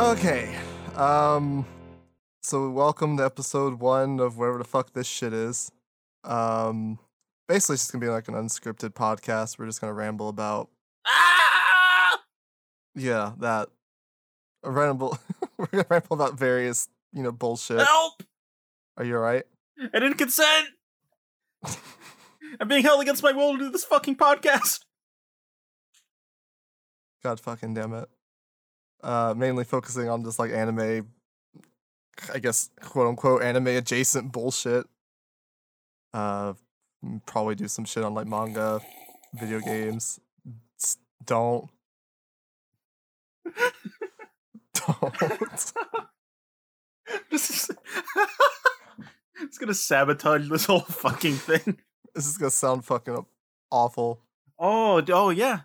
Okay, so welcome to episode 1 of wherever the fuck this shit is. Basically it's just gonna be like an unscripted podcast. We're just gonna ramble about... Yeah, that. We're gonna ramble about various, bullshit. Help! Are you alright? I didn't consent! I'm being held against my will to do this fucking podcast! God fucking damn it. Mainly focusing on just like anime, I guess, quote unquote, anime adjacent bullshit. Probably do some shit on like manga, video games. Don't. It's gonna sabotage this whole fucking thing. This is gonna sound fucking awful. Oh yeah.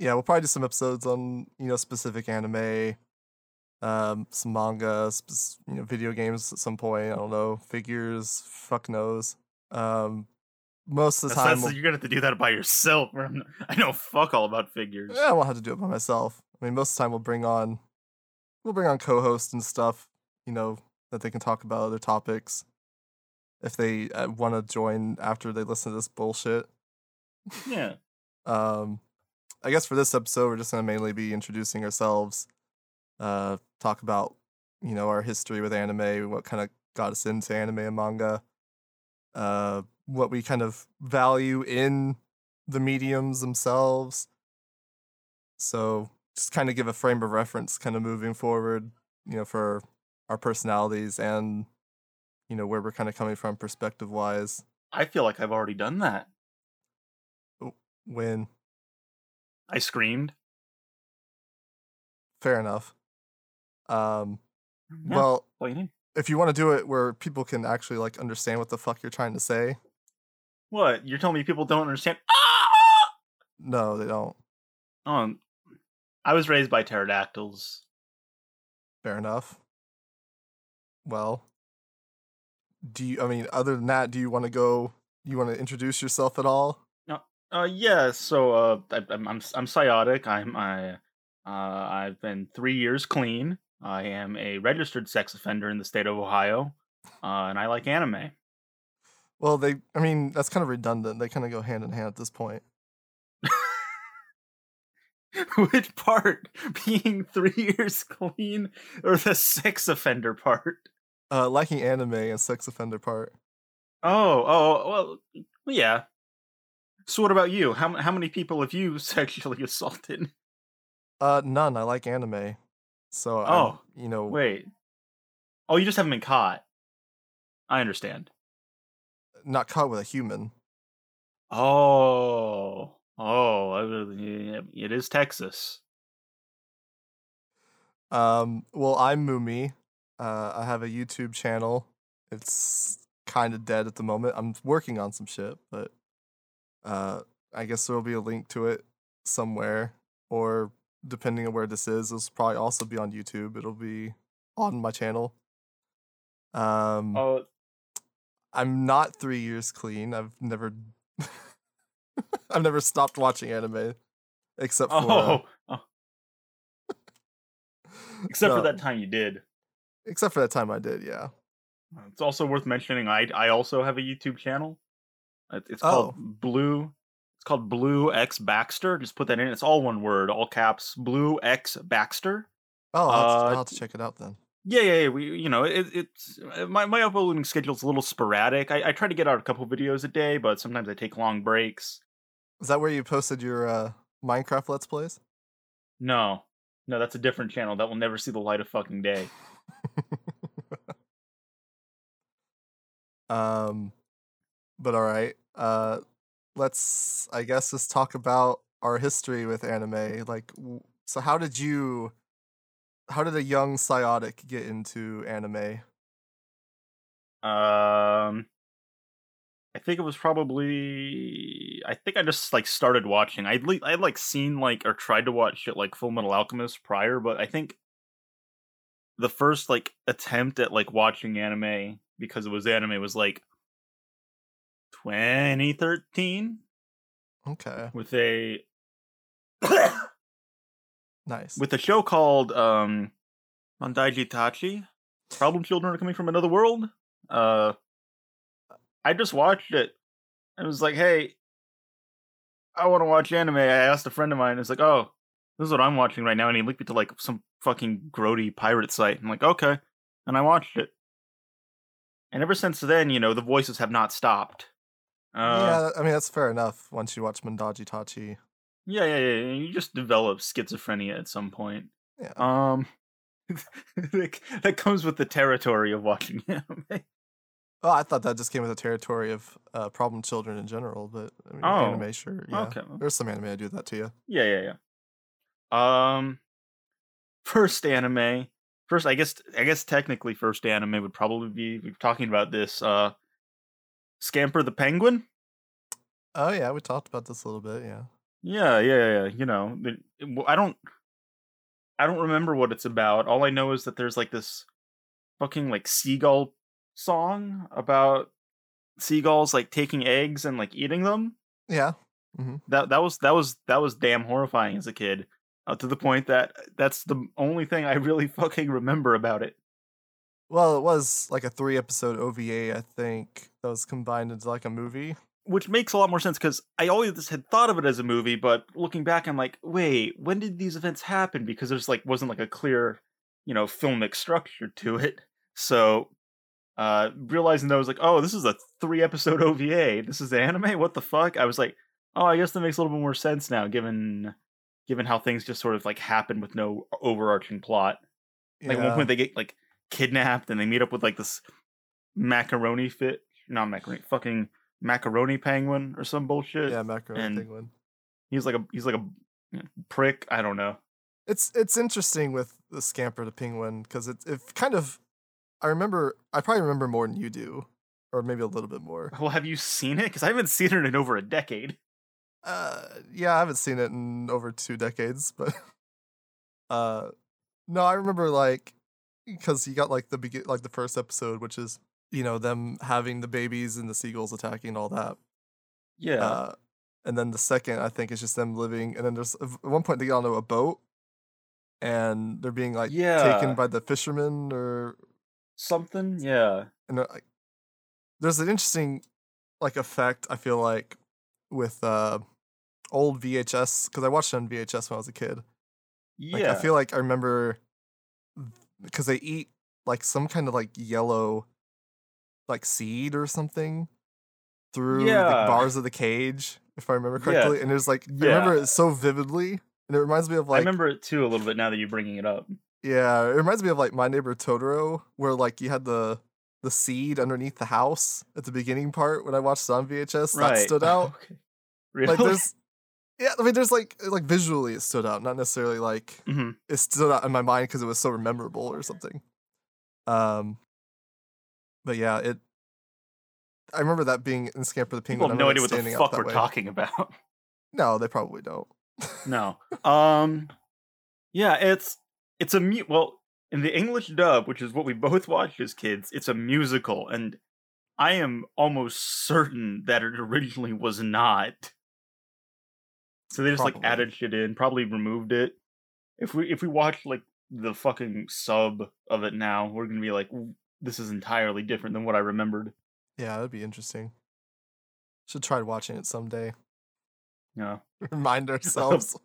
Yeah, we'll probably do some episodes on, specific anime, some manga, video games at some point. I don't know, figures, fuck knows. Most of the time... You're going to have to do that by yourself. I know fuck all about figures. Yeah, I won't have to do it by myself. I mean, most of the time we'll bring on co-hosts and stuff, that they can talk about other topics if they want to join after they listen to this bullshit. Yeah. I guess for this episode, we're just going to mainly be introducing ourselves, talk about, our history with anime, what kind of got us into anime and manga, what we kind of value in the mediums themselves. So just kind of give a frame of reference kind of moving forward, for our personalities and, where we're kind of coming from perspective-wise. I feel like I've already done that. When... I screamed. Fair enough. Yeah, well, if you want to do it where people can actually like understand what the fuck you're trying to say. What? You're telling me people don't understand? No, they don't. I was raised by pterodactyls. Fair enough. Well, other than that, you want to introduce yourself at all? I'm Psyotic. I've been 3 years clean. I am a registered sex offender in the state of Ohio, and I like anime. Well, that's kind of redundant. They kind of go hand in hand at this point. Which part? Being 3 years clean or the sex offender part? Liking anime and sex offender part. Well, yeah. So what about you? How many people have you sexually assaulted? None. I like anime. So wait. Oh, you just haven't been caught. I understand. Not caught with a human. Oh, it is Texas. Well, I'm Mumi. I have a YouTube channel. It's kind of dead at the moment. I'm working on some shit, but I guess there will be a link to it somewhere, or depending on where this is, it'll probably also be on YouTube. It'll be on my channel. I'm not 3 years clean. I've never stopped watching anime, except for for that time you did. Except for that time I did, yeah. It's also worth mentioning. I also have a YouTube channel. It's called Blue. It's called Blue X Baxter. Just put that in. It's all one word, all caps. Blue X Baxter. Oh, I'll have to check it out then. Yeah. It's my uploading schedule's a little sporadic. I try to get out a couple videos a day, but sometimes I take long breaks. Is that where you posted your Minecraft Let's Plays? No, that's a different channel that will never see the light of fucking day. But all right. Let's, I guess, just talk about our history with anime. Like, so how did a young Psyotic get into anime? I think it was probably, I just like started watching. I'd like seen like, or tried to watch shit like Fullmetal Alchemist prior, but I think the first like attempt at like watching anime, because it was anime, was like 2013. Okay. With a Nice. With a show called Mondaijitachi, Problem Children Are Coming From Another World. I just watched it. I was like, hey, I want to watch anime. I asked a friend of mine. It's like, oh, this is what I'm watching right now. And he linked me to like some fucking grody pirate site. I'm like, okay. And I watched it. And ever since then, you know, the voices have not stopped. Yeah, I mean, that's fair enough once you watch Mondaijitachi. Yeah. You just develop schizophrenia at some point. Yeah. That comes with the territory of watching anime. Oh, I thought that just came with the territory of problem children in general, but I mean, anime, sure. Yeah. Okay. There's some anime I do that to you. Yeah. First, I guess technically first anime would probably be, we're talking about this, Scamper the Penguin. Oh, yeah, we talked about this a little bit, yeah. Yeah, you know, I don't remember what it's about. All I know is that there's like this fucking like seagull song about seagulls like taking eggs and like eating them. Yeah. Mm-hmm. That was damn horrifying as a kid. To the point that's the only thing I really fucking remember about it. Well, it was like a 3-episode OVA, I think, that was combined into like a movie. Which makes a lot more sense, because I always had thought of it as a movie, but looking back, I'm like, wait, when did these events happen? Because there's like wasn't like a clear, you know, filmic structure to it. So realizing that I was like, oh, this is a 3-episode OVA. This is anime? What the fuck? I was like, oh, I guess that makes a little bit more sense now, given how things just sort of like happen with no overarching plot. Yeah. Like at one point they get like kidnapped and they meet up with like this fucking macaroni penguin or some bullshit. Yeah, macaroni penguin. He's like a prick. I don't know. It's interesting with the Scamper the Penguin because it kind of, I probably remember more than you do, or maybe a little bit more. Well, have you seen it? Because I haven't seen it in over a decade. Yeah, I haven't seen it in over 2 decades, but no, I remember like because you got like the first episode, which is, you know, them having the babies and the seagulls attacking and all that. Yeah. And then the second, I think, is just them living. And then there's at one point they get onto a boat and they're being like taken by the fishermen or something. Yeah. And like, there's an interesting like effect, I feel like, with old VHS, because I watched it on VHS when I was a kid. Yeah. Like, I feel like I remember because they eat like some kind of like yellow like seed or something through the bars of the cage, if I remember correctly. Yeah. And there's like, I remember it so vividly. And it reminds me of like, I remember it too a little bit now that you're bringing it up. Yeah. It reminds me of like My Neighbor Totoro, where like you had the seed underneath the house at the beginning part when I watched it on VHS. Right. That stood out. Okay. Really? Like there's like visually it stood out, not necessarily like it stood out in my mind because it was so memorable or something. But yeah, I remember that being in Scamper the Penguin. People have no idea what the fuck we're talking about. No, they probably don't. No. Yeah, it's a well, in the English dub, which is what we both watched as kids, it's a musical, and I am almost certain that it originally was not. So they just like added shit in, probably removed it. If we watch like the fucking sub of it now, we're gonna be like, this is entirely different than what I remembered. Yeah, that'd be interesting. Should try watching it someday. Yeah. Remind ourselves.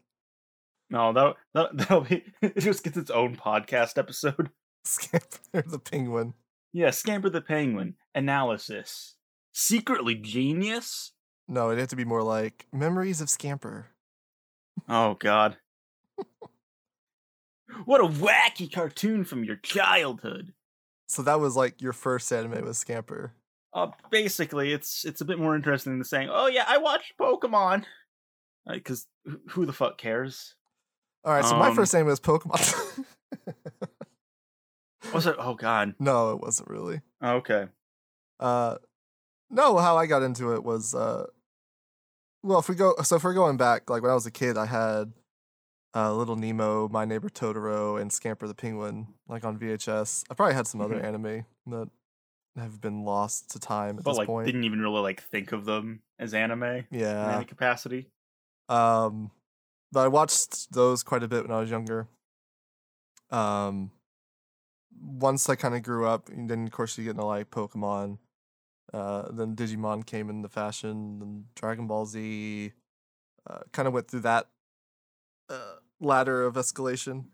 No, that'll be... It just gets its own podcast episode. Scamper the Penguin. Yeah, Scamper the Penguin. Analysis. Secretly genius? No, it'd have to be more like Memories of Scamper. Oh, God. What a wacky cartoon from your childhood. So that was like your first anime with Scamper. Basically, it's a bit more interesting than saying, "Oh yeah, I watched Pokemon," because who the fuck cares? All right, so my first anime was Pokemon. Was it? Oh God, no, it wasn't really. Okay. No, how I got into it was well, if we're going back, like when I was a kid, I had Little Nemo, My Neighbor Totoro, and Scamper the Penguin, like on VHS. I probably had some other anime that have been lost to time at this point. Didn't even really like think of them as anime in any capacity. I watched those quite a bit when I was younger. Once I kind of grew up, and then of course you get into like Pokemon. Then Digimon came into fashion, and Dragon Ball Z. Kind of went through that ladder of escalation.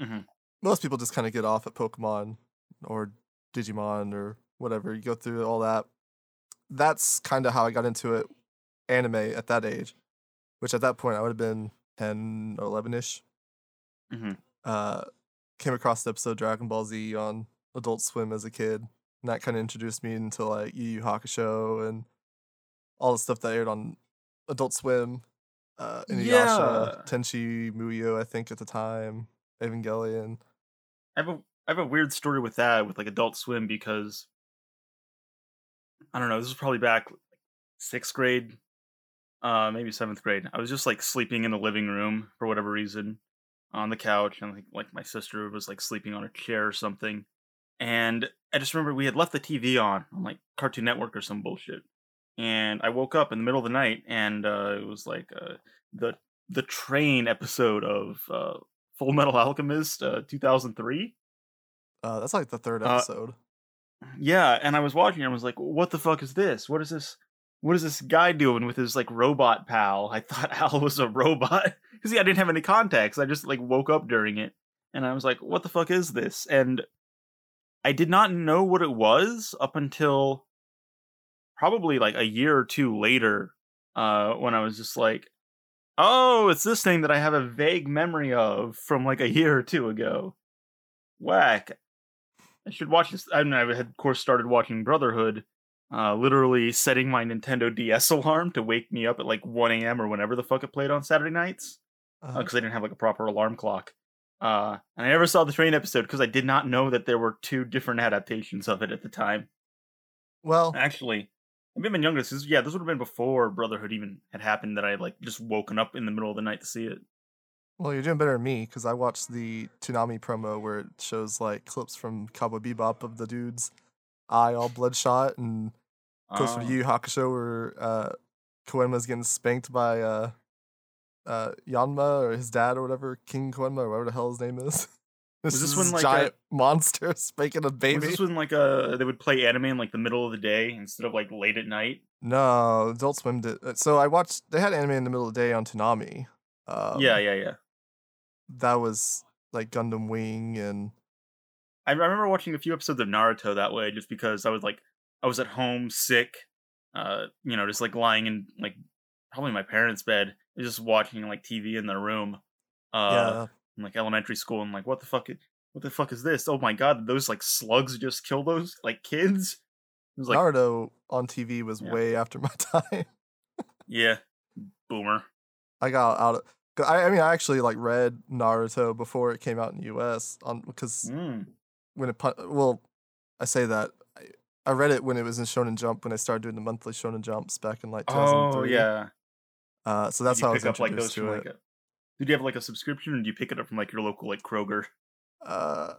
Mm-hmm. Most people just kind of get off at Pokemon or Digimon or whatever. You go through all that. That's kind of how I got into it, anime at that age, which at that point I would have been 10 or 11-ish. Mm-hmm. Came across the episode Dragon Ball Z on Adult Swim as a kid, and that kind of introduced me into like Yu Yu Hakusho and all the stuff that aired on Adult Swim, Inuyasha, Tenshi Muyo, I think at the time, Evangelion. I have a weird story with that, with like Adult Swim, because I don't know, this was probably back like 6th grade, maybe 7th grade. I was just like sleeping in the living room for whatever reason on the couch, and like my sister was like sleeping on a chair or something. And I just remember we had left the TV on like Cartoon Network or some bullshit. And I woke up in the middle of the night, and it was like the train episode of Full Metal Alchemist 2003. That's like the third episode. Yeah, and I was watching, and I was like, "What the fuck is this? What is this? What is this guy doing with his like robot pal?" I thought Al was a robot because I didn't have any context. I just like woke up during it, and I was like, "What the fuck is this?" And I did not know what it was up until probably like a year or two later, when I was just like, oh, it's this thing that I have a vague memory of from like a year or two ago. Whack. I should watch this. I mean, I had, of course, started watching Brotherhood, literally setting my Nintendo DS alarm to wake me up at like 1 a.m. or whenever the fuck it played on Saturday nights, because I didn't have like a proper alarm clock. And I never saw the train episode because I did not know that there were two different adaptations of it at the time. Well, actually, I've been younger. This would have been before Brotherhood even had happened, that I had like just woken up in the middle of the night to see it. Well, you're doing better than me, because I watched the Toonami promo where it shows like clips from Cowboy Bebop of the dude's eye all bloodshot, and clips from Yu Yu Hakusho where Koenma's getting spanked by Yanma or his dad or whatever, King Koenma or whatever the hell his name is. This giant monster spanking a baby. Was this when like they would play anime in like the middle of the day instead of like late at night? No, Adult Swim did. So I watched. They had anime in the middle of the day on Toonami. Yeah. That was like Gundam Wing, and I remember watching a few episodes of Naruto that way, just because I was at home sick, just like lying in like probably my parents' bed, just watching like TV in their room. Yeah. In like elementary school, and like, what the fuck is this? Oh my god, those like slugs just kill those like kids. It was like Naruto on TV was way after my time. Yeah, boomer. I got out of. I actually like read Naruto before it came out in the U.S. I read it when it was in Shonen Jump, when I started doing the monthly Shonen Jumps back in like 2003. Oh yeah. So that's how I was introduced to it. Did you have like a subscription, or do you pick it up from like your local like Kroger? I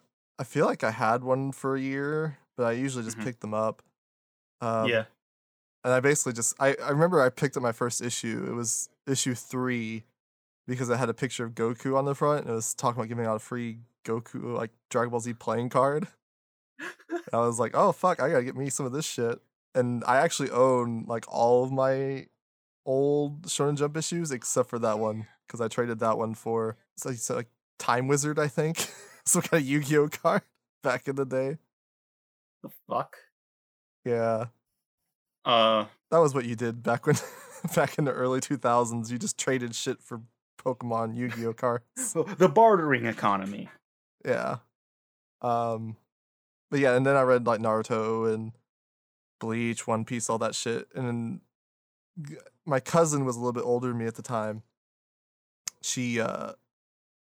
feel like I had one for a year, but I usually just picked them up. Yeah. And I basically just I remember I picked up my first issue. It was issue 3, because it had a picture of Goku on the front, and it was talking about giving out a free Goku like Dragon Ball Z playing card. I was like, oh fuck, I gotta get me some of this shit. And I actually own like all of my old Shonen Jump issues except for that one, because I traded that one for like Time Wizard, I think. Some kind of Yu-Gi-Oh card back in the day. The fuck? Yeah. That was what you did back when back in the early 2000s. You just traded shit for Pokemon Yu-Gi-Oh cards. The bartering economy. Yeah. But yeah, and then I read like Naruto and Bleach, One Piece, all that shit. And then my cousin was a little bit older than me at the time. She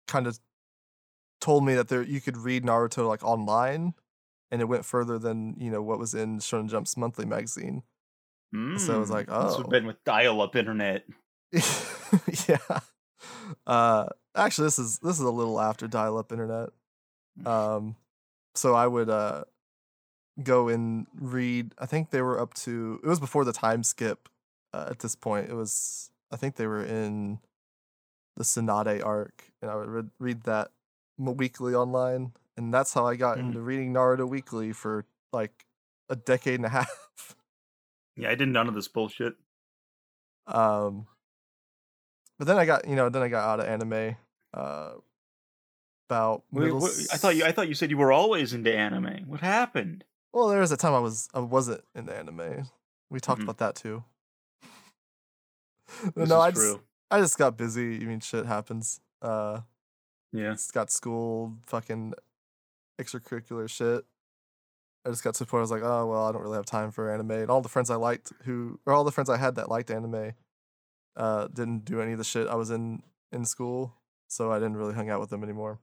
kind of told me that you could read Naruto like online, and it went further than what was in Shonen Jump's monthly magazine. So I was like, oh, this would have been with dial-up internet. Yeah. Actually, this is a little after dial-up internet. So I would go and read. I think they were up to. It was before the time skip. At this point, I think they were in the Tsunade arc, and I would read that weekly online, and that's how I got into reading Naruto weekly for like a decade and a half. Yeah, I did none of this bullshit. But then I got, then I got out of anime. I thought you said you were always into anime. What happened? Well, there was a time I wasn't into anime. We talked about that too. I just got busy. I mean, shit happens. Yeah, it's got school, fucking extracurricular shit. I just got to the point where I was like, oh well, I don't really have time for anime. And all the friends I had that liked anime, didn't do any of the shit I was in school, so I didn't really hang out with them anymore.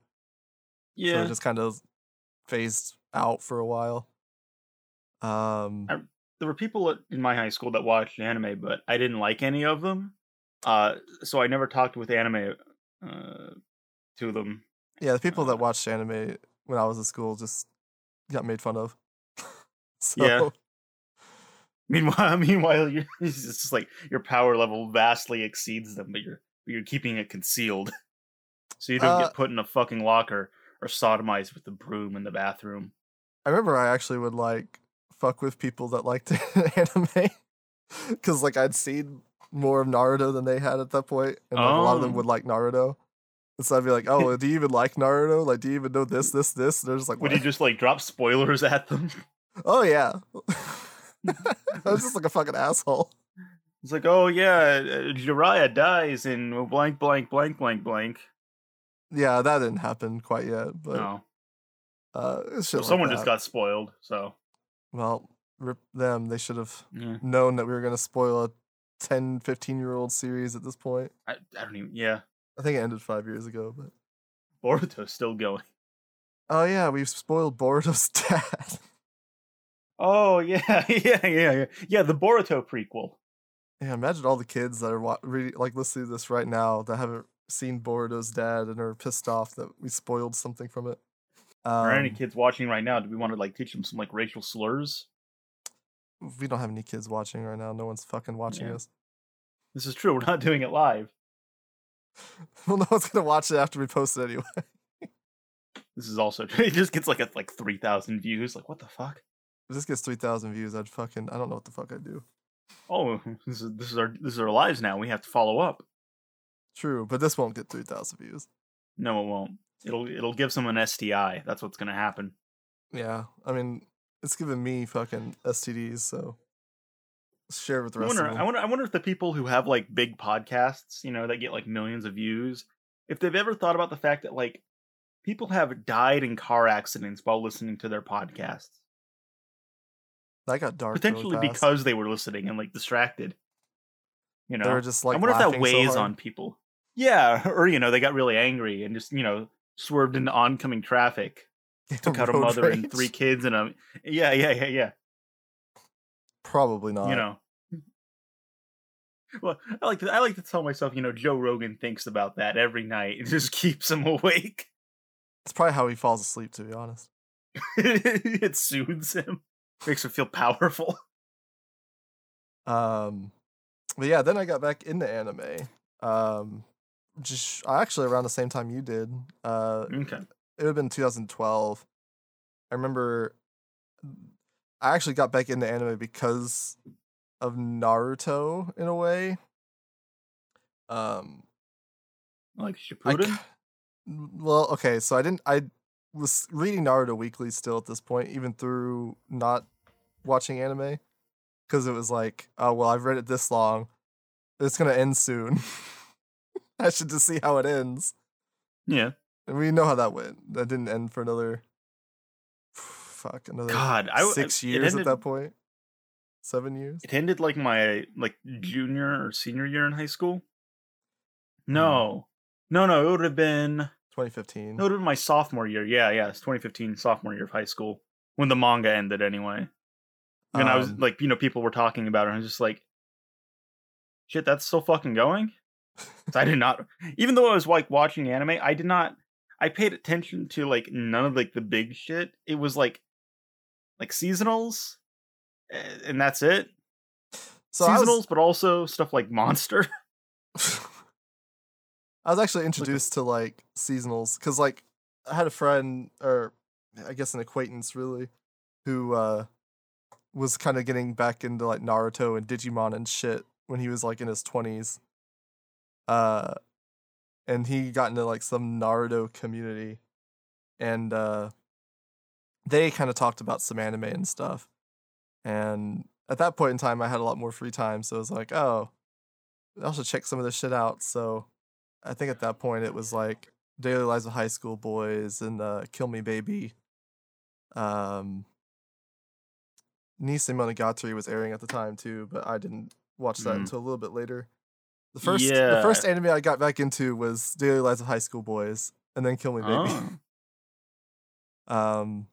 Yeah, so I just kind of phased out for a while. There were people in my high school that watched anime, but I didn't like any of them. So I never talked with anime to them. Yeah, the people that watched anime when I was in school just got made fun of. So. Yeah. Meanwhile, it's just like your power level vastly exceeds them, but you're keeping it concealed, so you don't get put in a fucking locker or sodomized with the broom in the bathroom. I remember I actually would like fuck with people that liked anime because like I'd seen more of Naruto than they had at that point, and like, a lot of them would like Naruto. And so I'd be like, oh, do you even like Naruto? Like, do you even know this? And they're just like, what? Would you just like drop spoilers at them? Oh, yeah. I was just like a fucking asshole. It's like, oh, yeah, Jiraiya dies in blank, blank, blank, blank, blank. Yeah, that didn't happen quite yet, but no. Someone just got spoiled, so. Well, rip them. They should have known that we were going to spoil a 10, 15-year-old series at this point. I don't even, I think it ended 5 years ago, but Boruto's still going. Oh yeah, we've spoiled Boruto's dad. Oh yeah. The Boruto prequel. Yeah, imagine all the kids that are listening to this right now that haven't seen Boruto's dad and are pissed off that we spoiled something from it. Are any kids watching right now? Do we want to like teach them some like racial slurs? We don't have any kids watching right now. No one's fucking watching us. This is true. We're not doing it live. Well, no one's gonna watch it after we post it anyway. This is also true. It just gets like 3,000 views. Like, what the fuck? If this gets 3,000 views, I don't know what the fuck I'd do. Oh, this is our lives now. We have to follow up. True, but this won't get 3,000 views. No, it won't. It'll give someone an STI. That's what's gonna happen. Yeah, I mean, it's giving me fucking STDs. So. Share with the rest of them. I wonder if the people who have like big podcasts, that get like millions of views, if they've ever thought about the fact that like people have died in car accidents while listening to their podcasts. That got dark. Potentially really because they were listening and like distracted. They were just like, I wonder if that weighs on people. Yeah, or they got really angry and just swerved into oncoming traffic, took out a mother and three kids and a yeah. Probably not. Well, I like to tell myself, Joe Rogan thinks about that every night. It just keeps him awake. It's probably how he falls asleep, to be honest. It soothes him. Makes him feel powerful. But yeah, then I got back into anime. Just actually around the same time you did. Okay. It would have been 2012. I remember I actually got back into anime because of Naruto, in a way. Like Shippuden? So I was reading Naruto weekly still at this point, even through not watching anime. Because it was like, oh, well, I've read it this long. It's going to end soon. I should just see how it ends. Yeah. And we know how that went. That didn't end for another... Fuck, another 6 years ended, at that point. 7 years? It ended like my junior or senior year in high school. No, it would have been 2015. No, it would have been my sophomore year. Yeah, it's 2015, sophomore year of high school. When the manga ended anyway. And I was like, people were talking about it, and I was just like, shit, that's still fucking going? I did not, even though I was like watching anime, I paid attention to like none of like the big shit. It was like seasonals, and that's it. So seasonals, but also stuff like Monster. I was actually introduced to like seasonals because like I had a friend, or I guess an acquaintance really, who was kind of getting back into like Naruto and Digimon and shit when he was like in his 20s. And he got into like some Naruto community, and they kind of talked about some anime and stuff. And at that point in time, I had a lot more free time, so I was like, oh, I'll should check some of this shit out. So I think at that point it was like Daily Lives of High School Boys and Kill Me Baby. Nise Monogatari was airing at the time too, but I didn't watch that until a little bit later. The first anime I got back into was Daily Lives of High School Boys, and then Kill Me Baby. Oh.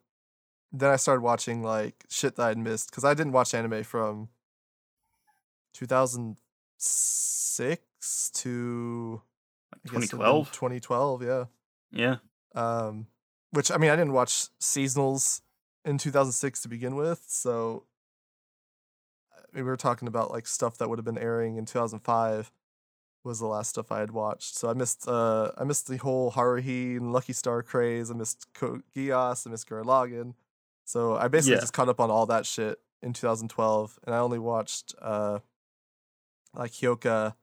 Then I started watching like shit that I'd missed, because I didn't watch anime from 2006 to 2012. 2012, yeah. Yeah. Which, I mean, I didn't watch seasonals in 2006 to begin with, so we were talking about like stuff that would have been airing in 2005 was the last stuff I had watched. So I missed the whole Haruhi and Lucky Star craze. I missed Code Geass. I missed Gurren Lagann. So I basically just caught up on all that shit in 2012, and I only watched like Hyoka,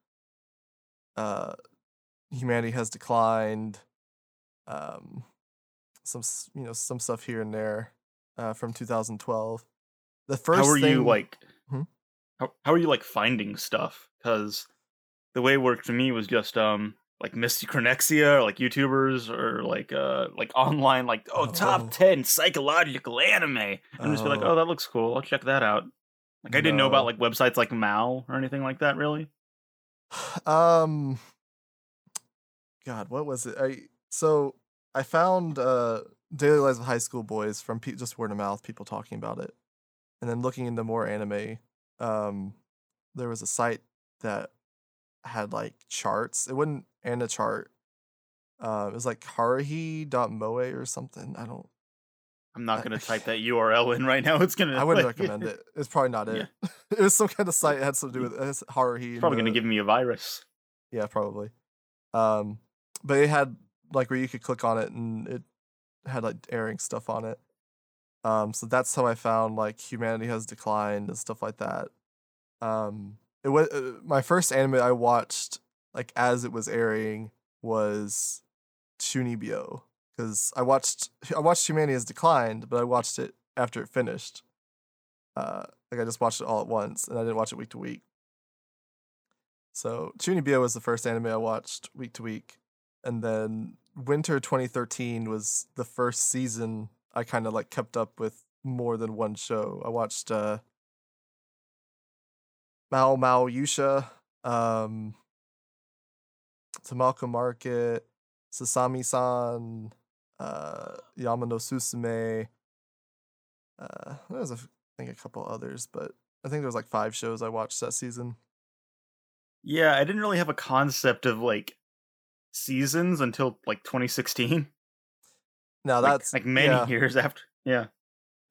Humanity Has Declined, some stuff here and there from 2012. The first How are you like finding stuff? Because the way it worked for me was just like Misty Cronexia, or like YouTubers, or like online, like top 10 psychological anime, and just be like, oh, that looks cool, I'll check that out. Like I didn't know about like websites like Mao or anything like that really. God, what was it? I found Daily Lives of High School Boys from just word of mouth, people talking about it, and then looking into more anime. There was a site that had like charts. It wasn't a chart. It was like haruhi.moe or something. I'm not gonna type that URL in right now. I wouldn't recommend it. It's probably not it. Yeah. It was some kind of site that had something to do with Haruhi. It's probably gonna give me a virus. Yeah, probably. But it had like where you could click on it and it had like airing stuff on it. So that's how I found like Humanity Has Declined and stuff like that. It was my first anime I watched like as it was airing was Chunibyo, because I watched Humanity Has Declined, but I watched it after it finished. Like I just watched it all at once, and I didn't watch it week to week. So Chunibyo was the first anime I watched week to week, and then Winter 2013 was the first season I kind of like kept up with more than one show. I watched Mao Mao Yusha, Tamako Market, Sasami-san, Yamano Susume. There's I think a couple others, but I think there was like 5 shows I watched that season. Yeah, I didn't really have a concept of like seasons until like 2016. Now that's like many years after. Yeah.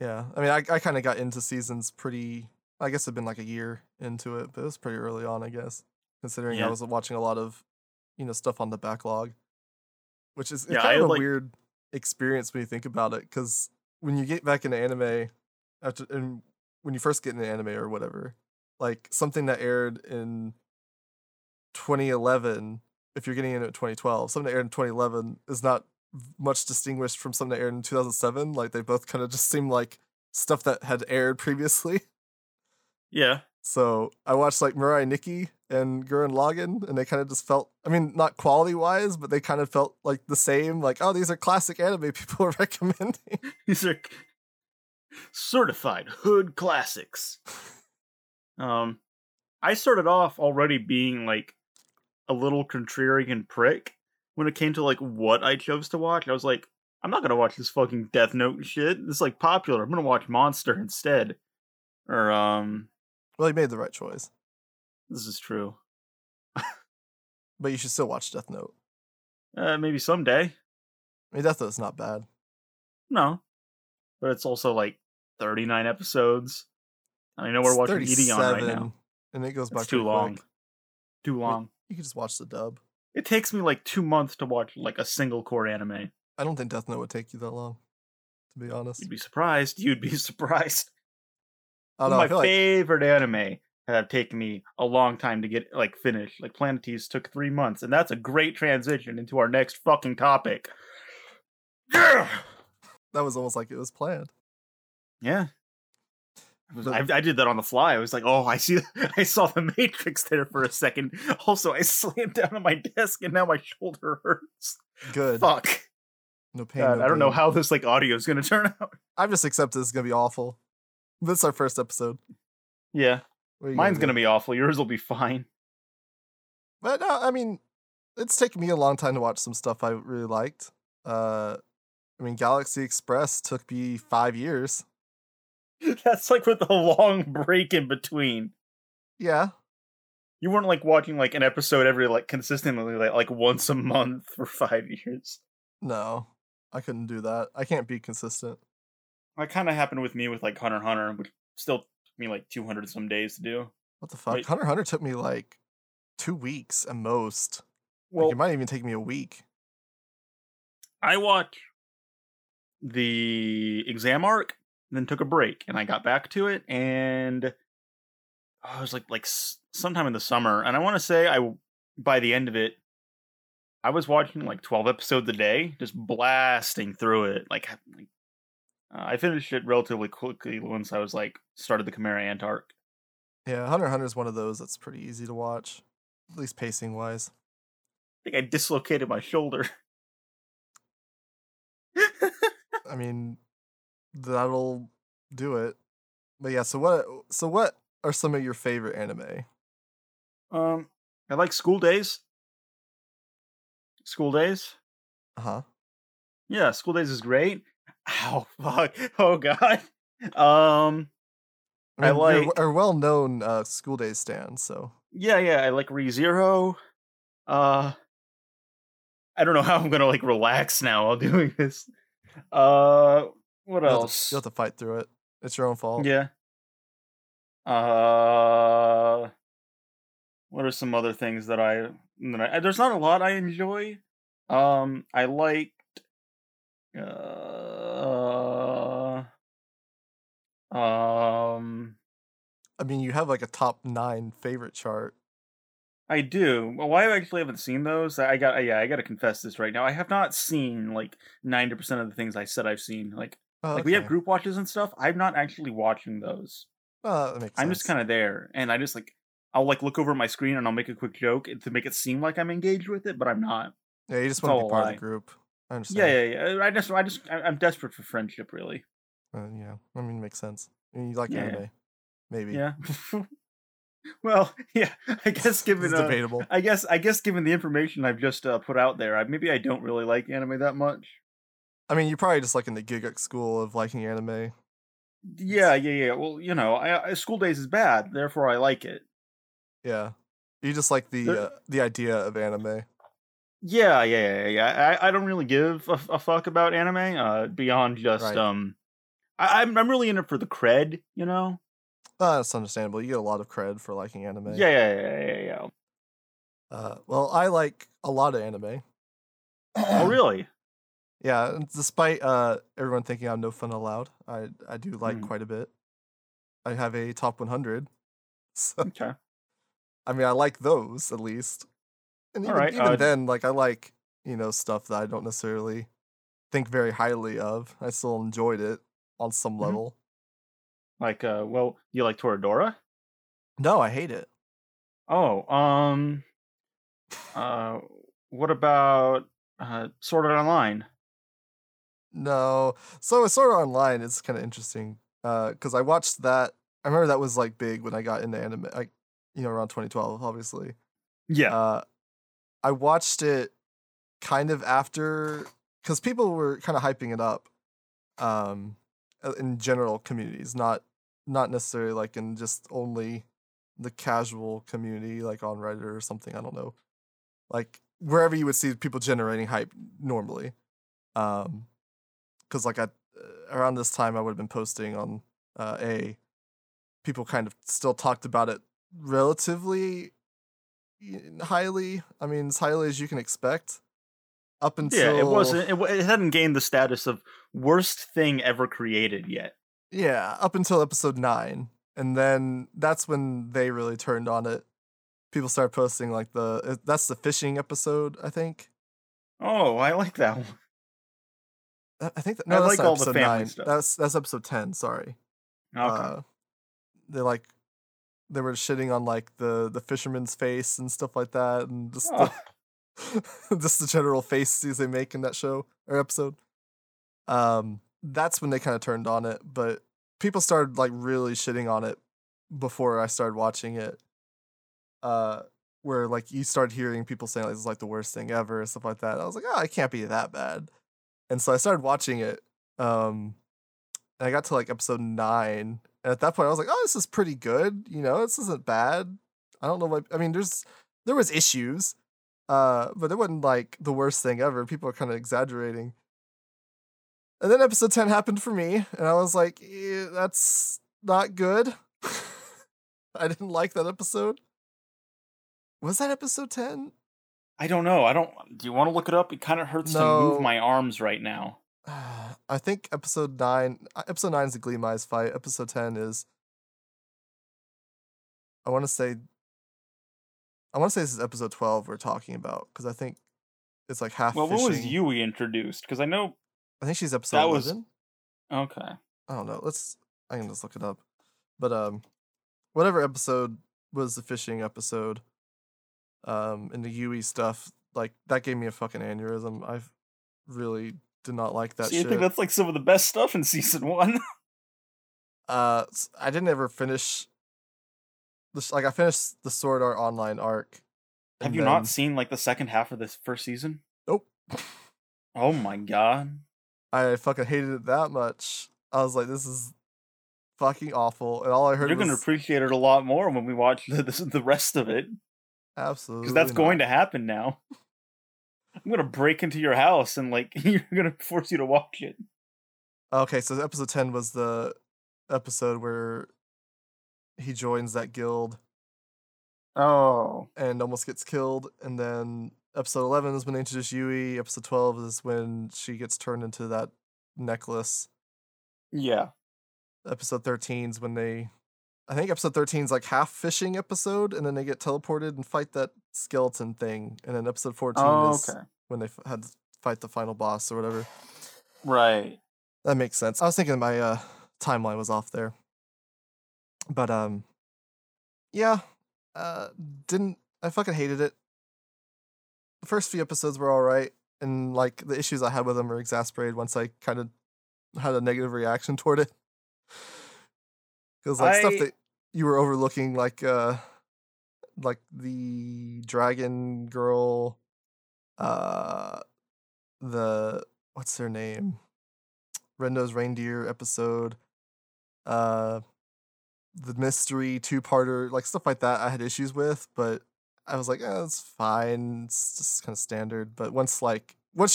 Yeah. I mean, I kind of got into seasons pretty, I guess it'd been like a year into it, but it was pretty early on, I guess, considering I was watching a lot of, stuff on the backlog, which is kind of a weird experience when you think about it, because when you get back into anime, and when you first get into anime or whatever, like something that aired in 2011, if you're getting into it 2012, something that aired in 2011 is not much distinguished from something that aired in 2007. Like they both kind of just seem like stuff that had aired previously. Yeah. So I watched like Murai Nikki and Gurren Lagann, and they kind of just felt, I mean, not quality wise, but they kind of felt like the same, like, oh, these are classic anime people are recommending. These are certified hood classics. I started off already being like a little contrarian prick when it came to like what I chose to watch. I was like, I'm not going to watch this fucking Death Note shit. It's like popular. I'm going to watch Monster instead. Or, well, he made the right choice. This is true. But you should still watch Death Note. Maybe someday. I mean, Death Note's not bad. No. But it's also like 39 episodes. I know we're watching Gideon right now. And it goes by too long. Too long. You can just watch the dub. It takes me like 2 months to watch like a single core anime. I don't think Death Note would take you that long, to be honest. You'd be surprised. Favorite anime have taken me a long time to get like finished. Like Planetes took 3 months, and that's a great transition into our next fucking topic. Yeah! That was almost like it was planned. Yeah. I did that on the fly. I was like, oh, I saw the Matrix there for a second. Also, I slammed down on my desk and now my shoulder hurts. Good. Fuck. No pain. God, no I don't pain. Know how this like audio is going to turn out. I've just accepted this is going to be awful. This is our first episode. Yeah. Mine's going to be awful. Yours will be fine. But no, I mean, it's taken me a long time to watch some stuff I really liked. I mean, Galaxy Express took me 5 years. That's like with a long break in between. Yeah. You weren't like watching like an episode every like consistently like once a month for 5 years. No, I couldn't do that. I can't be consistent. That kind of happened with me with like Hunter x Hunter, which still took me like 200 some days to do. What the fuck? Wait. Hunter x Hunter took me like 2 weeks at most. Well, like, it might even take me a week. I watched the exam arc. Then took a break, and I got back to it, and I was like sometime in the summer, and I want to say by the end of it, I was watching like 12 episodes a day, just blasting through it. I finished it relatively quickly once I was like started the Chimera Ant arc. Yeah, Hunter x Hunter is one of those that's pretty easy to watch, at least pacing wise. I think I dislocated my shoulder. I mean. That'll do it. But yeah, so what are some of your favorite anime? I like School Days. School Days? Uh-huh. Yeah, School Days is great. Ow, fuck. Oh, God. I like... You're well-known School Days stan, so... Yeah, I like ReZero. I don't know how I'm gonna, like, relax now while doing this. What else? You'll have to fight through it. It's your own fault. Yeah. What are some other things that I there's not a lot I enjoy. I liked I mean, you have like a top 9 favorite chart. I do. Well, I actually haven't seen those. I got to confess this right now. I have not seen like 90% of the things I said I've seen. Like we have group watches and stuff. I'm not actually watching those. That makes sense. I'm just kind of there, and I just like I'll like look over my screen and I'll make a quick joke to make it seem like I'm engaged with it, but I'm not. Yeah, you just want to be part of the group. I understand. Yeah. I'm desperate for friendship, really. Yeah, I mean, makes sense. I mean, you like anime, maybe? Yeah. Well, yeah. I guess given debatable. I guess given the information I've just put out there, maybe I don't really like anime that much. I mean, you're probably just like in the Giguk school of liking anime. Yeah. Well, you know, School Days is bad, therefore I like it. Yeah, you just like the idea of anime. Yeah. I don't really give a fuck about anime beyond just right. I'm really in it for the cred, you know. That's understandable. You get a lot of cred for liking anime. Yeah. Well, I like a lot of anime. Oh, really? Yeah, despite everyone thinking I'm no fun allowed, I do like quite a bit. I have a top 100. So, okay. I mean, I like those, at least. And even then, like, I like, you know, stuff that I don't necessarily think very highly of. I still enjoyed it on some level. Like, well, you like Toradora? No, I hate it. Oh, what about Sword Art Online? No, so Sword Art Online is kind of interesting because I watched that. I remember that was like big when I got into anime, like, you know, around 2012, obviously. Yeah. I watched it kind of after because people were kind of hyping it up, in general communities, not necessarily like in just only the casual community, like on Reddit or something. I don't know, like wherever you would see people generating hype normally. Because like around this time I would have been posting on people kind of still talked about it relatively highly. I mean, as highly as you can expect. Up until it wasn't. It hadn't gained the status of worst thing ever created yet. Yeah, up until episode 9, and then that's when they really turned on it. People started posting like that's the fishing episode, I think. Oh, I like that one. I think that, no, I that's like all episode the family 9. Stuff. That's episode 10. Sorry. Okay. They were shitting on like the fisherman's face and stuff like that, and just just the general faces they make in that show or episode. That's when they kind of turned on it, but people started like really shitting on it before I started watching it. Where like you start hearing people saying like this is like the worst thing ever and stuff like that. I was like, it can't be that bad. And so I started watching it. And I got to like episode 9. And at that point I was like, this is pretty good. You know, this isn't bad. I don't know. I mean, there was issues, but it wasn't like the worst thing ever. People are kind of exaggerating. And then episode 10 happened for me. And I was like, that's not good. I didn't like that episode. Was that episode 10? I don't know. Do you want to look it up? It kind of hurts to move my arms right now. I think episode 9. Episode 9 is the Glee Mize fight. Episode 10 is. I want to say this is episode 12 we're talking about, because I think it's like half. Well, fishing. What was Yui introduced? Because I think she's episode 11. Okay. I don't know. I can just look it up. But whatever episode was the fishing episode. And the Yui stuff, like, that gave me a fucking aneurysm. I really did not like that shit. So you think that's, like, some of the best stuff in season 1? I didn't ever finish... I finished the Sword Art Online arc. Have you not seen, like, the second half of this first season? Nope. Oh my god. I fucking hated it that much. I was like, this is fucking awful. And all I heard was... You're gonna appreciate it a lot more when we watch the rest of it. Absolutely. Because that's going to happen now. I'm going to break into your house and, like, you're going to force you to watch it. Okay, so episode 10 was the episode where he joins that guild. Oh. And almost gets killed. And then episode 11 is when they introduce Yui. Episode 12 is when she gets turned into that necklace. Yeah. Episode 13 is when I think episode 13 is like half fishing episode, and then they get teleported and fight that skeleton thing. And then episode 14 is when they had to fight the final boss or whatever. Right. That makes sense. I was thinking my timeline was off there. But, I fucking hated it. The first few episodes were all right. And like the issues I had with them were exasperated once I kind of had a negative reaction toward it. Because stuff that you were overlooking, like the dragon girl, the what's her name, Rendo's reindeer episode, the mystery 2-parter, like stuff like that. I had issues with, but I was like, it's fine, it's just kind of standard. But once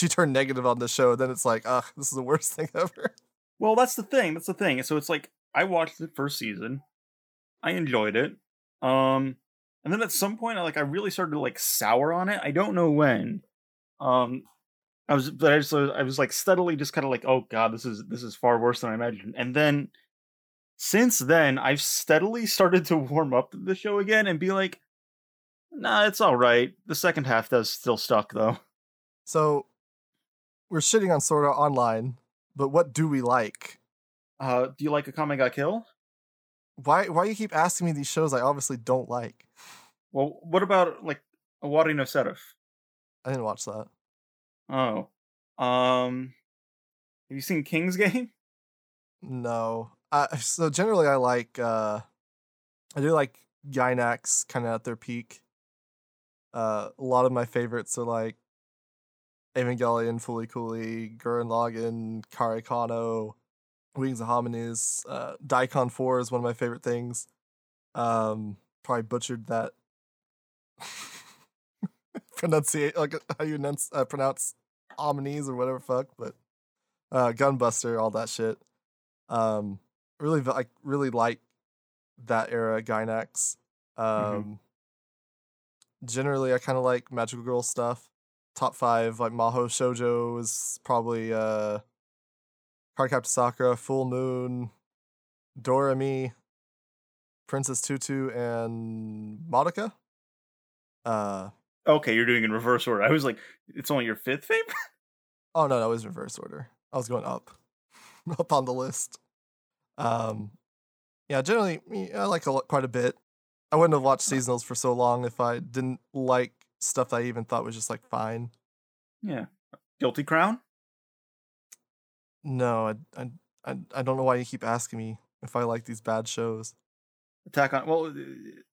you turn negative on the show, then it's like, this is the worst thing ever. Well, that's the thing. So it's like. I watched the first season. I enjoyed it. And then at some point I really started to sour on it. I don't know when. I was steadily just kind of oh god, this is far worse than I imagined. And then since then I've steadily started to warm up to the show again and be like, nah, it's all right. The second half does still suck though. So we're shitting on Sword Art Online, but what do we like? Do you like Akame ga Kill? Why you keep asking me these shows I obviously don't like? Well, what about Owari no Seraph? I didn't watch that. Oh. Have you seen King's Game? No. So generally I like I do like Gainax kind of at their peak. A lot of my favorites are like Evangelion, Furikuri, Gurren Lagann, Karikano, Wings of Hominids, Daikon 4 is one of my favorite things. Probably butchered that pronunciate, like how you pronounce Hominids or whatever fuck, but Gunbuster, all that shit. Really like that era Gainax. generally I kind of like magical girl stuff. Top five, like Mahou Shoujo is probably Cardcaptor Sakura, Full Moon, Doremi, Princess Tutu, and Madoka. Okay, you're doing in reverse order. I was like, it's only your fifth favorite? Oh, no, that was reverse order. I was going up on the list. Yeah, generally, I like quite a bit. I wouldn't have watched seasonals for so long if I didn't like stuff that I even thought was just like fine. Yeah. Guilty Crown? No, I don't know why you keep asking me if I like these bad shows. Attack on... Well,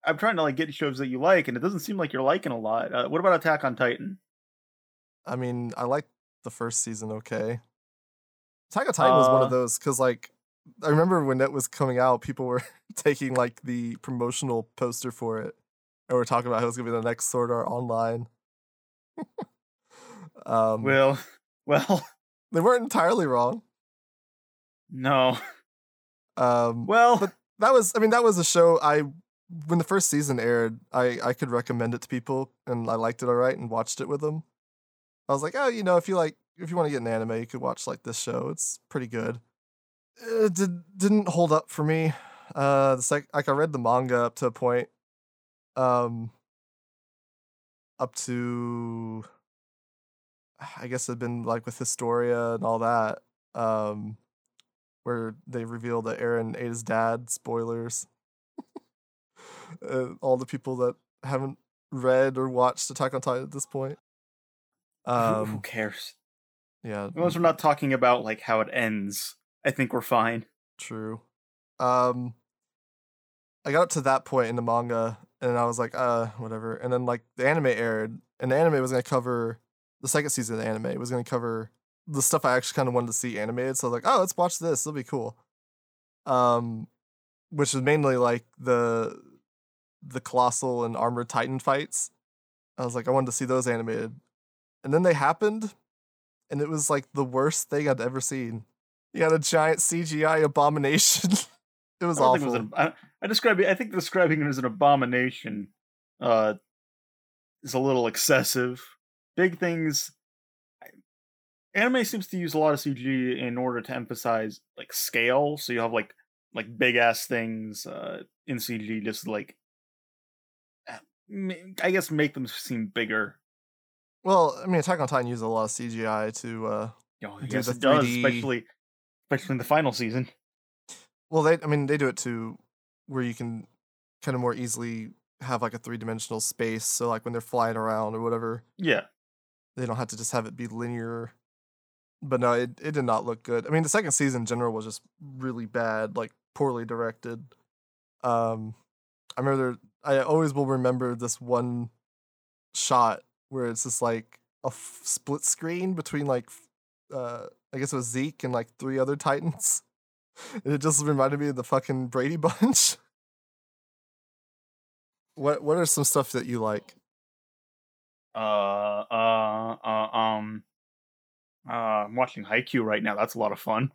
I'm trying to like get shows that you like, and it doesn't seem like you're liking a lot. What about Attack on Titan? I mean, I liked the first season okay. Attack on Titan was one of those, because like, I remember when it was coming out, people were taking like the promotional poster for it, and we're talking about how it's going to be the next Sword Art Online. Well... They weren't entirely wrong. No. But that was a show when the first season aired, I could recommend it to people, and I liked it all right and watched it with them. I was like, oh, if you want to get an anime, you could watch like this show. It's pretty good. It didn't hold up for me. I read the manga up to a point. Up to... I guess it'd been like with Historia and all that, where they reveal that Eren ate his dad. Spoilers. All the people that haven't read or watched Attack on Titan at this point. Who cares? Yeah. As long as we're not talking about like how it ends, I think we're fine. True. I got up to that point in the manga and I was like, whatever. And then like the anime aired, and the anime was going to cover... The second season of the anime was going to cover the stuff I actually kind of wanted to see animated. So I was like, oh, let's watch this. It'll be cool. Which is mainly like the Colossal and Armored Titan fights. I was like, I wanted to see those animated. And then they happened, and it was like the worst thing I'd ever seen. You had a giant CGI abomination. It was awful. I think describing it as an abomination is a little excessive. Big things. Anime seems to use a lot of CG in order to emphasize like scale, so you have like big ass things in CG, just like I guess make them seem bigger. Well, I mean, Attack on Titan uses a lot of CGI to do the 3D, especially in the final season. Well, they do it to where you can kind of more easily have like a 3-dimensional space, so like when they're flying around or whatever. Yeah. They don't have to just have it be linear. But no, it did not look good. I mean, the second season in general was just really bad, like poorly directed. I always will remember this one shot where it's just like a split screen between like, I guess it was Zeke and like 3 other Titans. And it just reminded me of the fucking Brady Bunch. What are some stuff that you like? I'm watching Haikyuu right now. That's a lot of fun.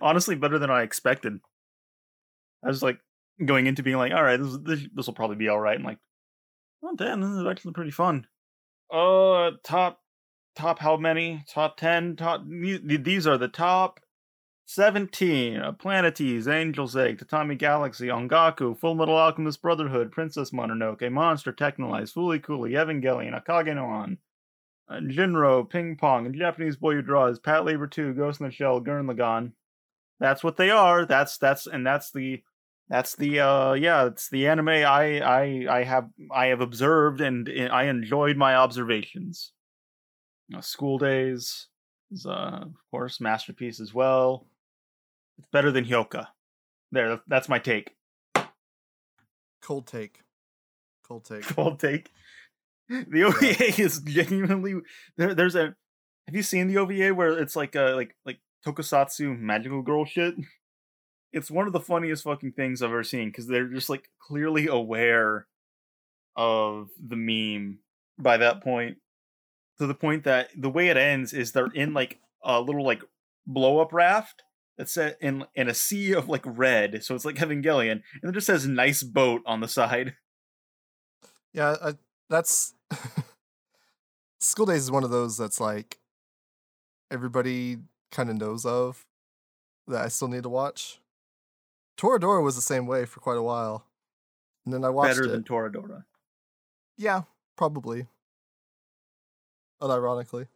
Honestly, better than I expected. I was like going into being like, all right, this will probably be all right. And like, oh damn, this is actually pretty fun. Top how many? Top 10? These are the top 17, Planetes, Angel's Egg, Tatami Galaxy, Ongaku, Full Metal Alchemist Brotherhood, Princess Mononoke, Monster, Technolize, Foolie Coolie, Evangelion, Akage no An, Jinro, Ping Pong, and Japanese Boy Who Draws, Pat Labor 2, Ghost in the Shell, Gurren Lagann. That's what they are. It's the anime I have observed, and I enjoyed my observations. School Days is of course masterpiece as well. It's better than Hyoka. There, that's my take. Cold take. The OVA is genuinely there's a... Have you seen the OVA where it's like tokusatsu magical girl shit? It's one of the funniest fucking things I've ever seen, because they're just like clearly aware of the meme by that point, to the point that the way it ends is they're in like a little like blow up raft that's set in a sea of like red, so it's like Evangelion, and it just says "nice boat" on the side. Yeah, that's School Days is one of those that's like everybody kind of knows of that I still need to watch. Toradora was the same way for quite a while, and then I watched better than Toradora. Yeah, probably. Unironically.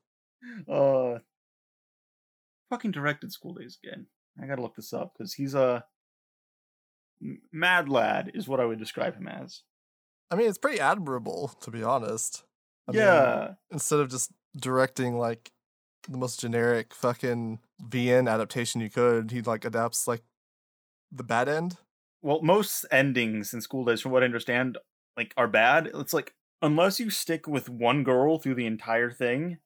Fucking directed School Days again. I gotta look this up because he's a mad lad, is what I would describe him as. I mean, it's pretty admirable, to be honest. I mean, instead of just directing like the most generic fucking VN adaptation you could, he like adapts like the bad end. Well, most endings in School Days, from what I understand, like are bad. It's like unless you stick with one girl through the entire thing,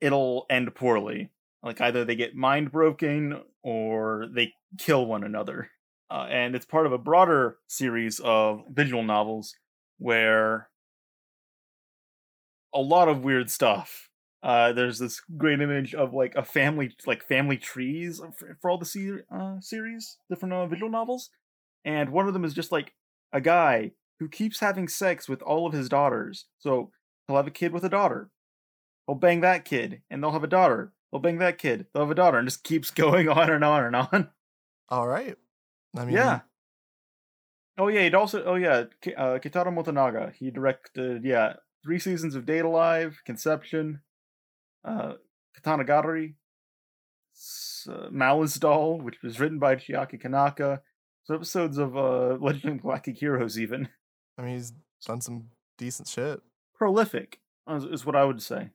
it'll end poorly. Like either they get mind broken or they kill one another. And it's part of a broader series of visual novels where a lot of weird stuff. There's this great image of like a family, like family trees for all the series, different visual novels. And one of them is just like a guy who keeps having sex with all of his daughters. So he'll have a kid with a daughter. He'll bang that kid, and they'll have a daughter. They'll bang that kid. They'll have a daughter, and just keeps going on and on and on. All right. I mean, yeah. Oh yeah. He'd also. Oh yeah. Kitaro Motonaga. He directed. Yeah, 3 seasons of Date Alive, Conception, Katanagari, Malice Doll, which was written by Chiaki Kanaka. So episodes of Legend of Galactic Heroes, even. I mean, he's done some decent shit. Prolific is what I would say.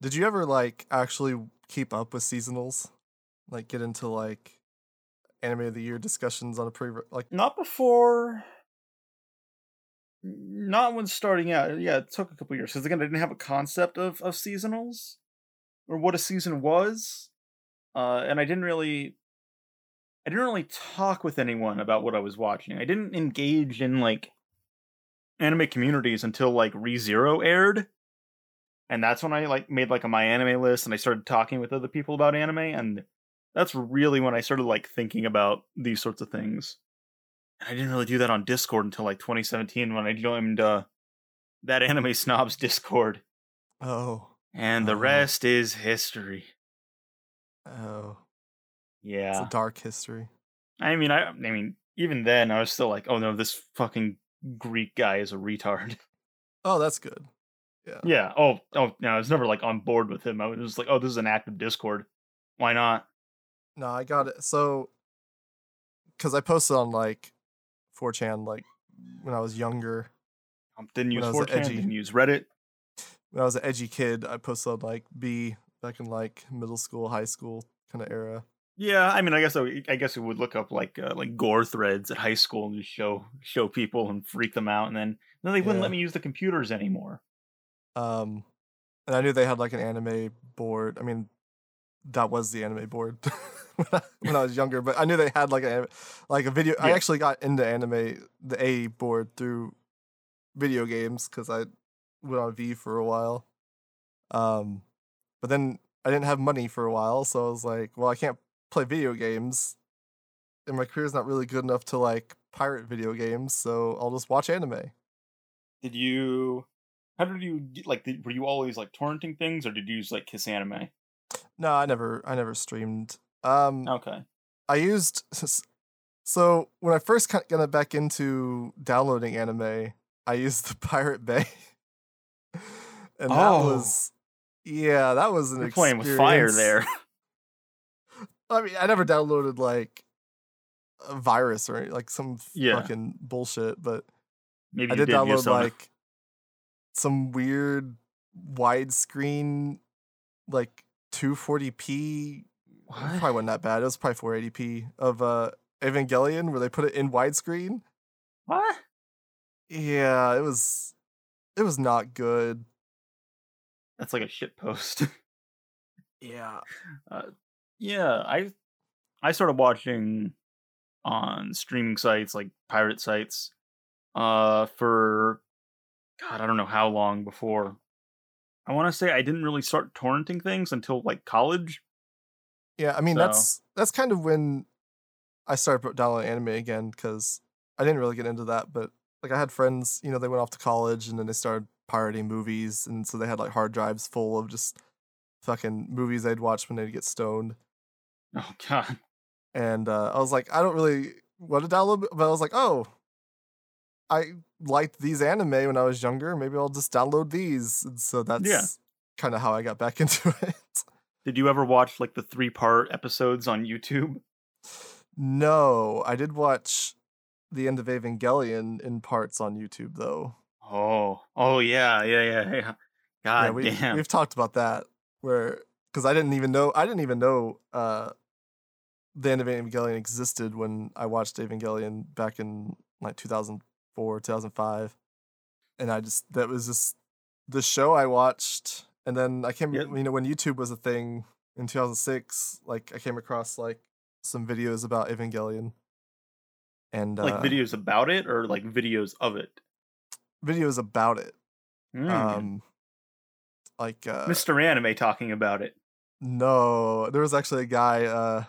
Did you ever like actually keep up with seasonals? Like get into like anime of the year discussions on a not when starting out. Yeah, it took a couple years because again I didn't have a concept of seasonals or what a season was. And I didn't really talk with anyone about what I was watching. I didn't engage in like anime communities until like Re:Zero aired. And that's when I like made like a My Anime list and I started talking with other people about anime. And that's really when I started like thinking about these sorts of things. And I didn't really do that on Discord until like 2017 when I joined that Anime Snobs Discord. Oh. And the rest is history. Oh. Yeah. It's a dark history. I mean, even then I was still like, oh no, this fucking Greek guy is a retard. Oh, that's good. Yeah. Yeah. Oh, no, I was never like on board with him. I was just like, oh, this is an active Discord. Why not? No, I got it. So, because I posted on like 4chan, like when I was younger. Didn't use 4chan, didn't use Reddit. When I was an edgy kid, I posted on like B back in like middle school, high school kind of era. Yeah, I mean, I guess we would look up like gore threads at high school and just show people and freak them out, and then they wouldn't let me use the computers anymore. And I knew they had like an anime board. I mean, that was the anime board when I was younger, but I knew they had like a video. Yeah. I actually got into anime, the A board, through video games because I went on V for a while. But then I didn't have money for a while, so I was like, well, I can't play video games, and my career's not really good enough to like pirate video games, so I'll just watch anime. Did you... How did you like? Were you always like torrenting things, or did you use like Kiss Anime? No, I never streamed. Okay. I used so when I first got back into downloading anime, I used the Pirate Bay, and that was an You're playing experience. With fire there. I mean, I never downloaded like a virus or like some fucking bullshit, but maybe I did download like some weird widescreen, like 240p. What? Probably wasn't that bad. It was probably 480p of Evangelion, where they put it in widescreen. What? Yeah, it was not good. That's like a shit post. Yeah. I started watching on streaming sites like pirate sites for. God, I don't know how long before. I want to say I didn't really start torrenting things until like college. Yeah, I mean, that's kind of when I started downloading anime again, because I didn't really get into that, but Like, I had friends, you know, they went off to college and then they started pirating movies, and so they had like hard drives full of just fucking movies they'd watch when they'd get stoned. Oh god. And I was like, I don't really want to download, but I was like, oh, I liked these anime when I was younger. Maybe I'll just download these. And so that's kind of how I got back into it. Did you ever watch like the 3-part episodes on YouTube? No, I did watch the end of Evangelion in parts on YouTube though. Oh yeah. God, damn. We've talked about that because I didn't even know the end of Evangelion existed when I watched Evangelion back in like 2004, 2005, and that was just the show I watched. And then I came, you know, when YouTube was a thing in 2006, like I came across like some videos about Evangelion, and like videos about it or like videos of it. Videos about it. Like Mr. Anime talking about it. No, there was actually a guy.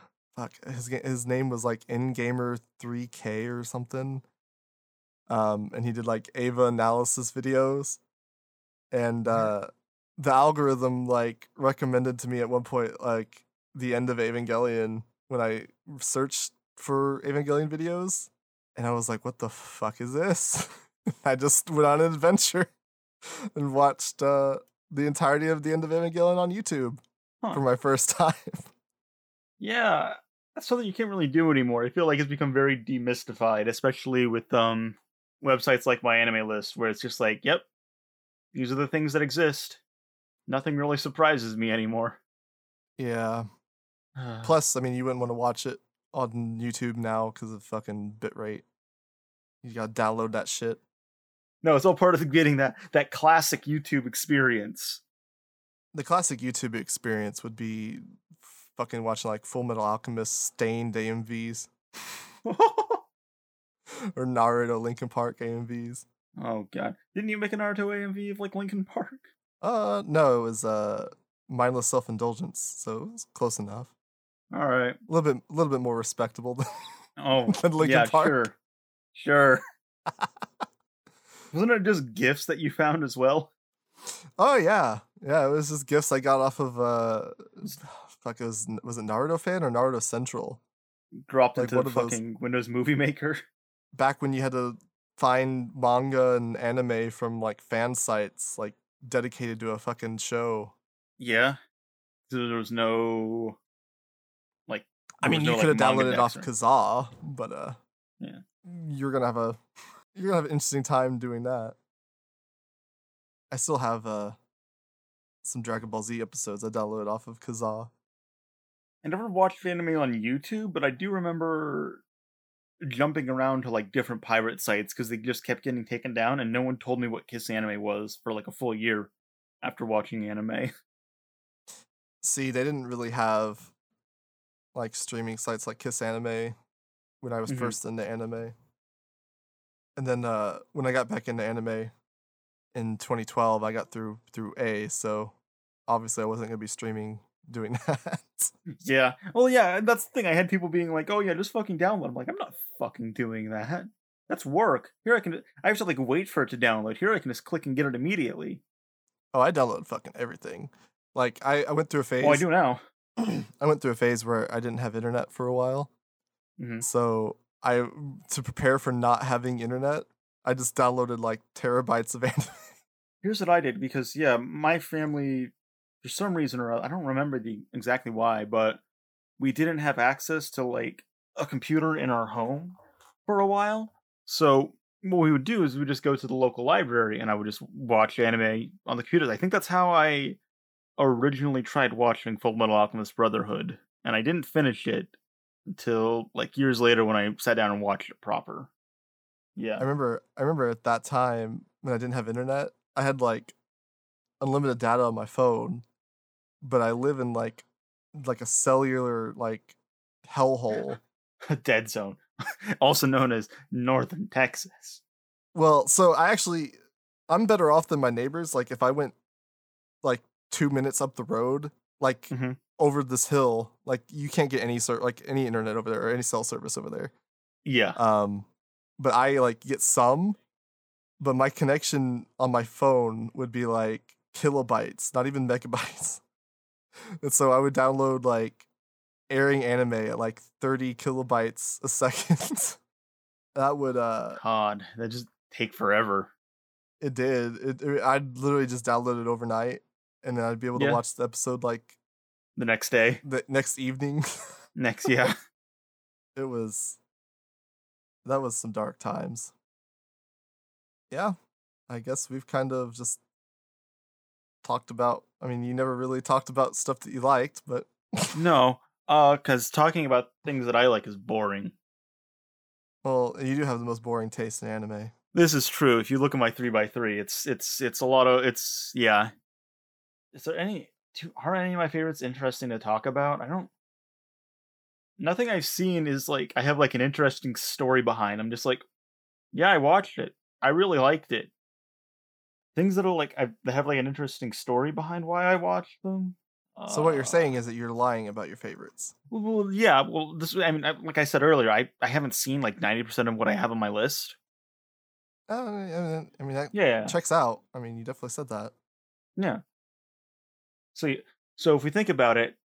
His name was like NGamer3K or something. And he did like Ava analysis videos, and the algorithm like recommended to me at one point like the end of Evangelion when I searched for Evangelion videos, and I was like, what the fuck is this? I just went on an adventure and watched the entirety of the end of Evangelion on YouTube for my first time. Yeah, that's something you can't really do anymore. I feel like it's become very demystified, especially with websites like My Anime List, where it's just like, yep, these are the things that exist. Nothing really surprises me anymore. Yeah. Plus, I mean, you wouldn't want to watch it on YouTube now because of fucking bitrate. You gotta download that shit. No, it's all part of getting that classic YouTube experience. The classic YouTube experience would be fucking watching like Full Metal Alchemist Stained AMVs. Or Naruto Linkin Park AMVs. Oh god. Didn't you make a Naruto AMV of like Linkin Park? No, it was mindless self-indulgence, so it was close enough. All right. A little bit more respectable than Linkin Park. Sure. Wasn't it just gifts that you found as well? Oh yeah. Yeah, it was just gifts I got off of was it Naruto Fan or Naruto Central? Dropped like into the fucking Windows Movie Maker. Back when you had to find manga and anime from like fan sites like dedicated to a fucking show. Yeah. So there was no like you could have downloaded it off Kazaa, but yeah. You're gonna have an interesting time doing that. I still have some Dragon Ball Z episodes I downloaded off of Kazaa. I never watched anime on YouTube, but I do remember jumping around to like different pirate sites because they just kept getting taken down, and no one told me what Kiss Anime was for like a full year after watching anime. See, they didn't really have like streaming sites like Kiss Anime when I was first into anime. And then when I got back into anime in 2012, I got through A, so obviously I wasn't going to be streaming doing that. Yeah. Well, yeah, that's the thing. I had people being like, oh, yeah, just fucking download. I'm like, I'm not fucking doing that. That's work. Here I have to like wait for it to download. Here I can just click and get it immediately. Oh, I download fucking everything. Like, I went through a phase. Oh, I do now. I went through a phase where I didn't have internet for a while. Mm-hmm. So to prepare for not having internet, I just downloaded like terabytes of anime. Here's what I did, because my family, for some reason or other, I don't remember exactly why, but we didn't have access to like a computer in our home for a while. So what we would do is we just go to the local library, and I would just watch anime on the computers. I think that's how I originally tried watching Fullmetal Alchemist Brotherhood, and I didn't finish it until like years later when I sat down and watched it proper. Yeah. I remember at that time when I didn't have internet, I had like unlimited data on my phone, but I live in like a cellular like hellhole. A dead zone. Also known as northern Texas. Well, so I'm better off than my neighbors. Like if I went like 2 minutes up the road, like over this hill, like you can't get any any internet over there or any cell service over there. Yeah. But I like get some, but my connection on my phone would be like kilobytes, not even megabytes. And so I would download like airing anime at like 30 kilobytes a second. That would God, that just take forever. It did. I'd literally just download it overnight, and then I'd be able to watch the episode like the next day, the next evening, yeah. That was some dark times. Yeah, I guess we've kind of just talked about. I mean, you never really talked about stuff that you liked, but no, because talking about things that I like is boring. Well, you do have the most boring taste in anime. This is true. If you look at my 3x3, it's a lot of it's yeah. Is there any? Are any of my favorites interesting to talk about? I don't. Nothing I've seen is like I have like an interesting story behind. I'm just like, yeah, I watched it. I really liked it. Things that are like that have like an interesting story behind why I watched them. So what you're saying is that you're lying about your favorites. Well, yeah. Well, like I said earlier, I haven't seen like 90% of what I have on my list. I mean, that checks out. I mean, you definitely said that. Yeah. So if we think about it,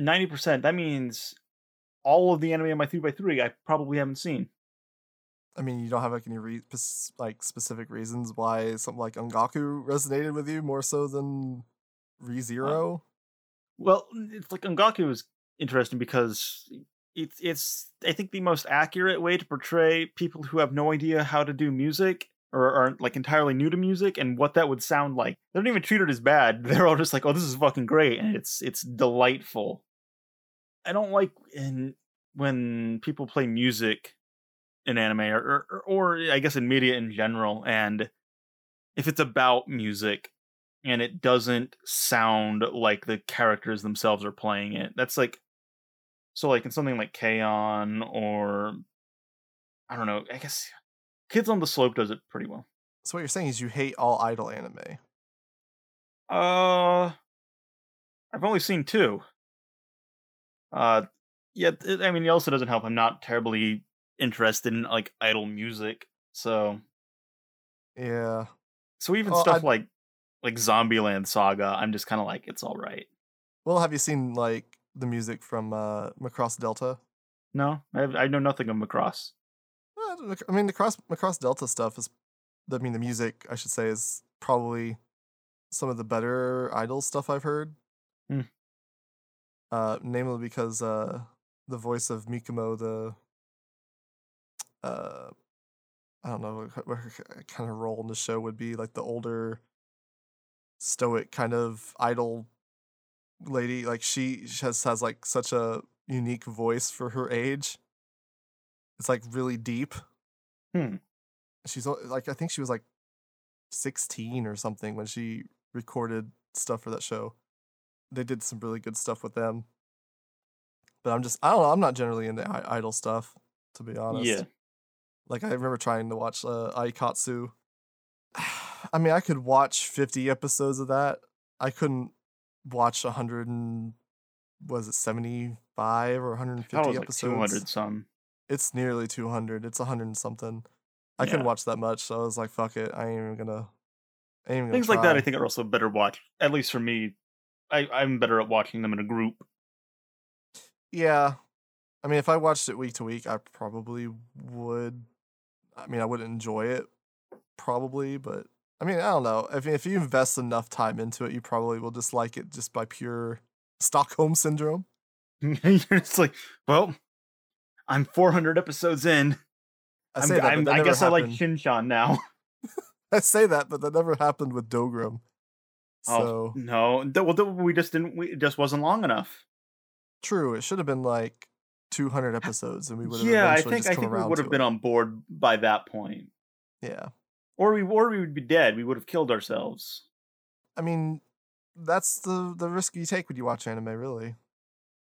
90%, that means all of the anime in my 3x3 I probably haven't seen. I mean, you don't have like any specific reasons why something like Ongaku resonated with you more so than ReZero? Well, it's like Ongaku is interesting because it's I think the most accurate way to portray people who have no idea how to do music or are like entirely new to music and what that would sound like. They don't even treat it as bad. They're all just like, oh, this is fucking great, and it's delightful. I don't like when people play music in anime or I guess in media in general, and if it's about music and it doesn't sound like the characters themselves are playing it. That's like, so like in something like K-On! Or I don't know, I guess Kids on the Slope does it pretty well. So what you're saying is you hate all idol anime. I've only seen two. I mean, it also doesn't help. I'm not terribly interested in like idol music, so yeah. So even stuff like Zombieland Saga, I'm just kind of like, it's all right. Well, have you seen like the music from Macross Delta? No, I know nothing of Macross. I mean, the Macross Delta stuff is, I mean, the music I should say is probably some of the better idol stuff I've heard. Namely because the voice of Mikomo, the I don't know what her kind of role in the show would be, like the older stoic kind of idol lady, like she has like such a unique voice for her age. It's like really deep. She's like, I think she was like 16 or something when she recorded stuff for that show. They did some really good stuff with them, but I don't know, I'm not generally into idol stuff, to be honest. Yeah, like I remember trying to watch Aikatsu. I mean, I could watch 50 episodes of that. I couldn't watch 100 and... Was it 75 or 150 episodes? Like 200 some. It's nearly 200. It's 100 and something. I couldn't watch that much, so I was like, fuck it. I ain't even gonna... Things like that I think are also better watch. At least for me, I'm better at watching them in a group. Yeah. I mean, if I watched it week to week, I probably would... I mean, I wouldn't enjoy it, probably, but... I mean, I don't know. If you invest enough time into it, you probably will dislike it just by pure Stockholm syndrome. You're just like, well, I'm 400 episodes in. I guess happened. I like Shinchan now. I say that, but that never happened with Dogram. So. Oh no! It just wasn't long enough. True. It should have been like 200 episodes, and we would have. Yeah, I think we would have been on board by that point. Yeah. Or we would be dead. We would have killed ourselves. I mean, that's the risk you take when you watch anime, really.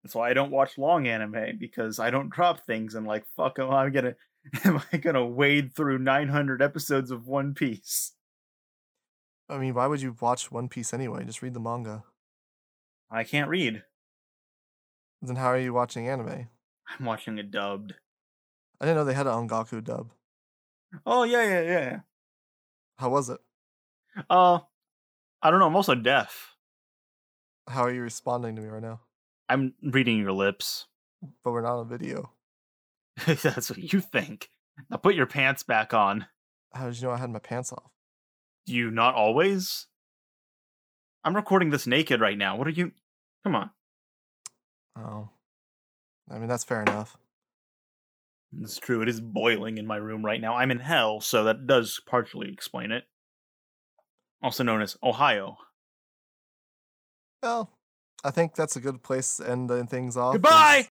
That's why I don't watch long anime, because I don't drop things. I'm like, fuck, am I gonna wade through 900 episodes of One Piece? I mean, why would you watch One Piece anyway? Just read the manga. I can't read. Then how are you watching anime? I'm watching it dubbed. I didn't know they had an Ongaku dub. Oh, yeah. How was it? I don't know. I'm also deaf. How are you responding to me right now? I'm reading your lips. But we're not on video. That's what you think. Now put your pants back on. How did you know I had my pants off? You not always? I'm recording this naked right now. What are you... Come on. Oh. I mean, that's fair enough. It's true. It is boiling in my room right now. I'm in hell, so that does partially explain it. Also known as Ohio. Well, I think that's a good place to end things off. Goodbye!